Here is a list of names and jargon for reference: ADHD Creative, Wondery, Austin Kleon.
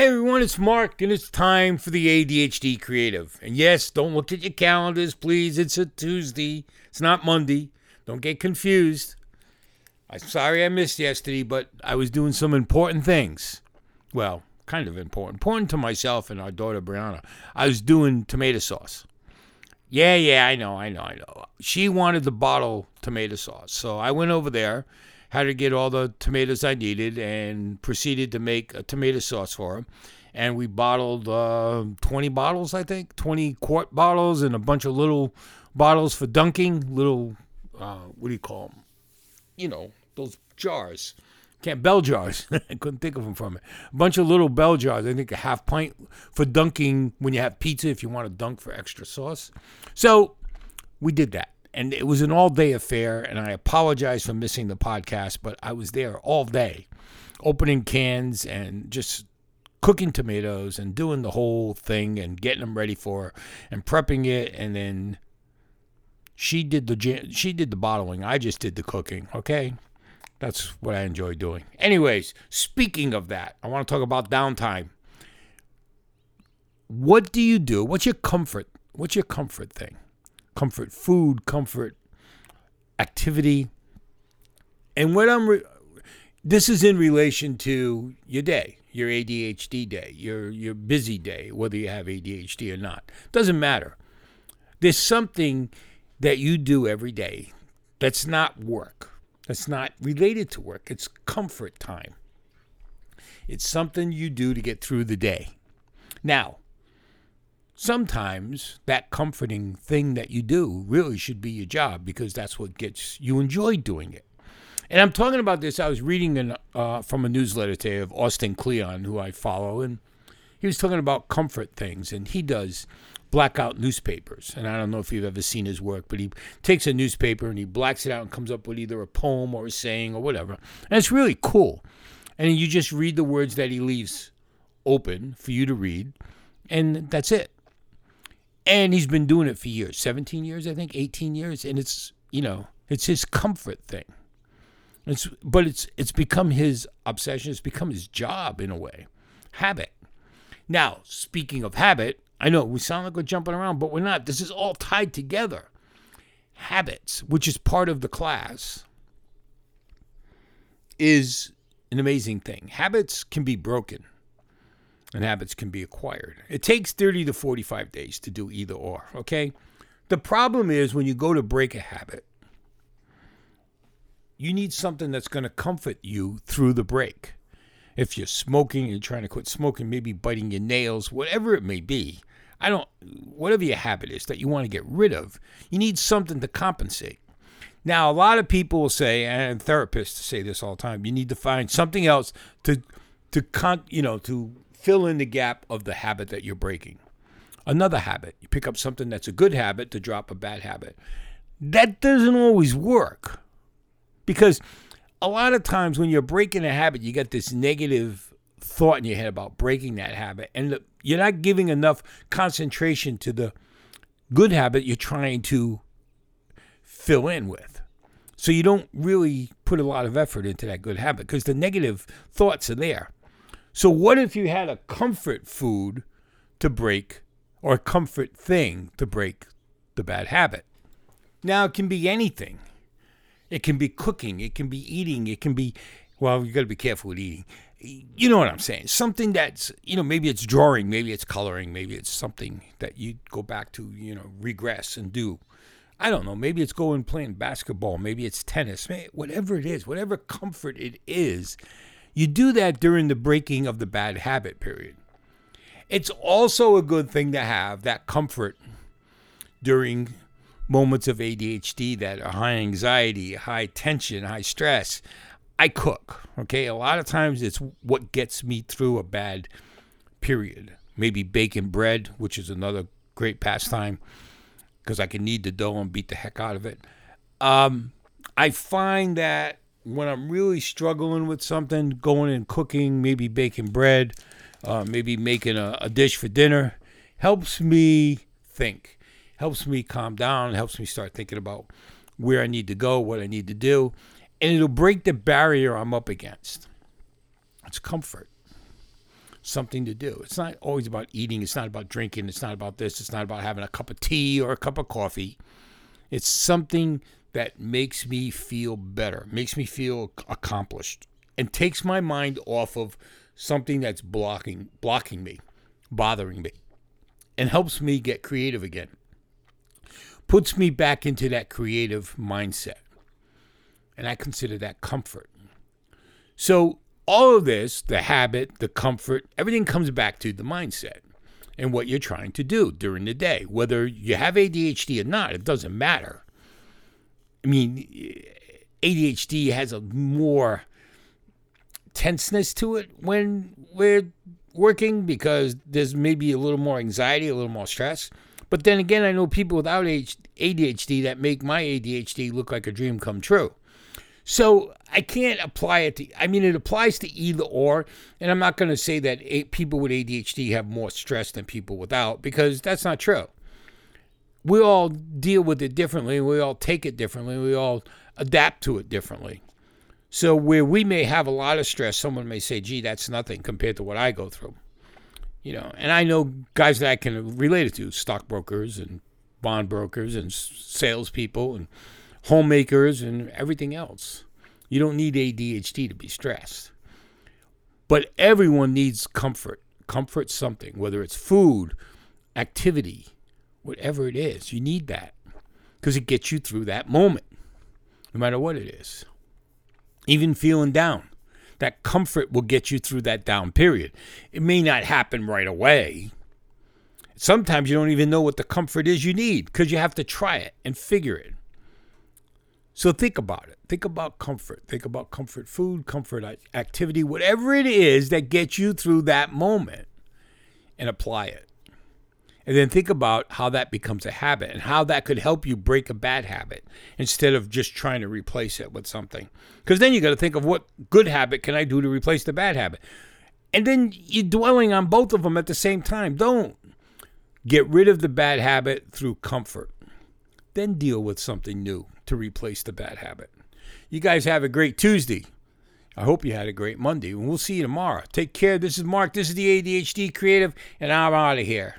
Hey everyone, it's Mark, and it's time for the ADHD Creative. And yes, don't look at your calendars, please. It's a Tuesday. It's not Monday. Don't get confused. I'm sorry I missed yesterday, but I was doing some important things. Well, kind of important. Important to myself and our daughter, Brianna. I was doing tomato sauce. Yeah, I know. She wanted the bottle tomato sauce, so I went over there, had to get all the tomatoes I needed, and proceeded to make a tomato sauce for them. And we bottled 20 bottles, I think, 20 quart bottles and a bunch of little bottles for dunking, little, what do you call them? You know, those jars. Bell jars. I couldn't think of them from it. A bunch of little bell jars. I think a half pint for dunking when you have pizza, if you want to dunk for extra sauce. So we did that. And it was an all-day affair, and I apologize for missing the podcast, but I was there all day, opening cans and just cooking tomatoes and doing the whole thing and getting them ready for her and prepping it. And then she did the bottling. I just did the cooking, okay? That's what I enjoy doing. Anyways, speaking of that, I want to talk about downtime. What do you do? What's your comfort? What's your comfort thing? Comfort food, comfort activity. And what this is in relation to your day, your ADHD day, your busy day, whether you have ADHD or not. Doesn't matter. There's something that you do every day that's not work. That's not related to work. It's comfort time. It's something you do to get through the day. Now, sometimes that comforting thing that you do really should be your job, because that's what gets you enjoy doing it. And I'm talking about this. I was reading from a newsletter today of Austin Kleon, who I follow, and he was talking about comfort things, and he does blackout newspapers. And I don't know if you've ever seen his work, but he takes a newspaper and he blacks it out and comes up with either a poem or a saying or whatever. And it's really cool. And you just read the words that he leaves open for you to read, and that's it. And he's been doing it for years, 17 years, I think, 18 years. And it's, you know, it's his comfort thing. But it's become his obsession. It's become his job in a way, habit. Now, speaking of habit, I know we sound like we're jumping around, but we're not. This is all tied together. Habits, which is part of the class, is an amazing thing. Habits can be broken. And habits can be acquired. It takes 30 to 45 days to do either or, okay? The problem is when you go to break a habit, you need something that's going to comfort you through the break. If you're smoking, you're trying to quit smoking, maybe biting your nails, whatever it may be. Whatever your habit is that you want to get rid of, you need something to compensate. Now, a lot of people will say, and therapists say this all the time, you need to find something else to fill in the gap of the habit that you're breaking. Another habit. You pick up something that's a good habit to drop a bad habit. That doesn't always work, because a lot of times when you're breaking a habit, you got this negative thought in your head about breaking that habit, and you're not giving enough concentration to the good habit you're trying to fill in with. So you don't really put a lot of effort into that good habit because the negative thoughts are there. So what if you had a comfort food to break, or a comfort thing to break the bad habit? Now, it can be anything. It can be cooking. It can be eating. It can be, well, you got to be careful with eating. You know what I'm saying? Something that's, you know, maybe it's drawing, maybe it's coloring, maybe it's something that you go back to, you know, regress and do. I don't know. Maybe it's going playing basketball. Maybe it's tennis. Whatever it is, whatever comfort it is, you do that during the breaking of the bad habit period. It's also a good thing to have that comfort during moments of ADHD that are high anxiety, high tension, high stress. I cook, okay? A lot of times it's what gets me through a bad period. Maybe baking bread, which is another great pastime because I can knead the dough and beat the heck out of it. I find that when I'm really struggling with something, going and cooking, maybe baking bread, maybe making a dish for dinner, helps me think, helps me calm down, helps me start thinking about where I need to go, what I need to do, and it'll break the barrier I'm up against. It's comfort. something to do. It's not always about eating. It's not about drinking. It's not about this. It's not about having a cup of tea or a cup of coffee. It's something that makes me feel better, makes me feel accomplished, and takes my mind off of something that's blocking me, bothering me, and helps me get creative again. Puts me back into that creative mindset. And I consider that comfort. So all of this, the habit, the comfort, everything comes back to the mindset and what you're trying to do during the day. Whether you have ADHD or not, it doesn't matter. I mean, ADHD has a more tenseness to it when we're working because there's maybe a little more anxiety, a little more stress. But then again, I know people without ADHD that make my ADHD look like a dream come true. So I can't apply it to, I mean, it applies to either or, and I'm not going to say that people with ADHD have more stress than people without, because that's not true. We all deal with it differently. We all take it differently. We all adapt to it differently. So where we may have a lot of stress, someone may say, gee, that's nothing compared to what I go through. You know, and I know guys that I can relate it to, stockbrokers and bond brokers and salespeople and homemakers and everything else. You don't need ADHD to be stressed. But everyone needs comfort. Comfort something, whether it's food, activity, whatever it is. You need that because it gets you through that moment, no matter what it is. Even feeling down, that comfort will get you through that down period. It may not happen right away. Sometimes you don't even know what the comfort is you need because you have to try it and figure it. So think about it. Think about comfort. Think about comfort food, comfort activity, whatever it is that gets you through that moment, and apply it. And then think about how that becomes a habit and how that could help you break a bad habit instead of just trying to replace it with something. Because then you got to think of what good habit can I do to replace the bad habit. And then you're dwelling on both of them at the same time. Don't. Get rid of the bad habit through comfort. Then deal with something new to replace the bad habit. You guys have a great Tuesday. I hope you had a great Monday, and we'll see you tomorrow. Take care. This is Mark. This is the ADHD Creative, and I'm out of here.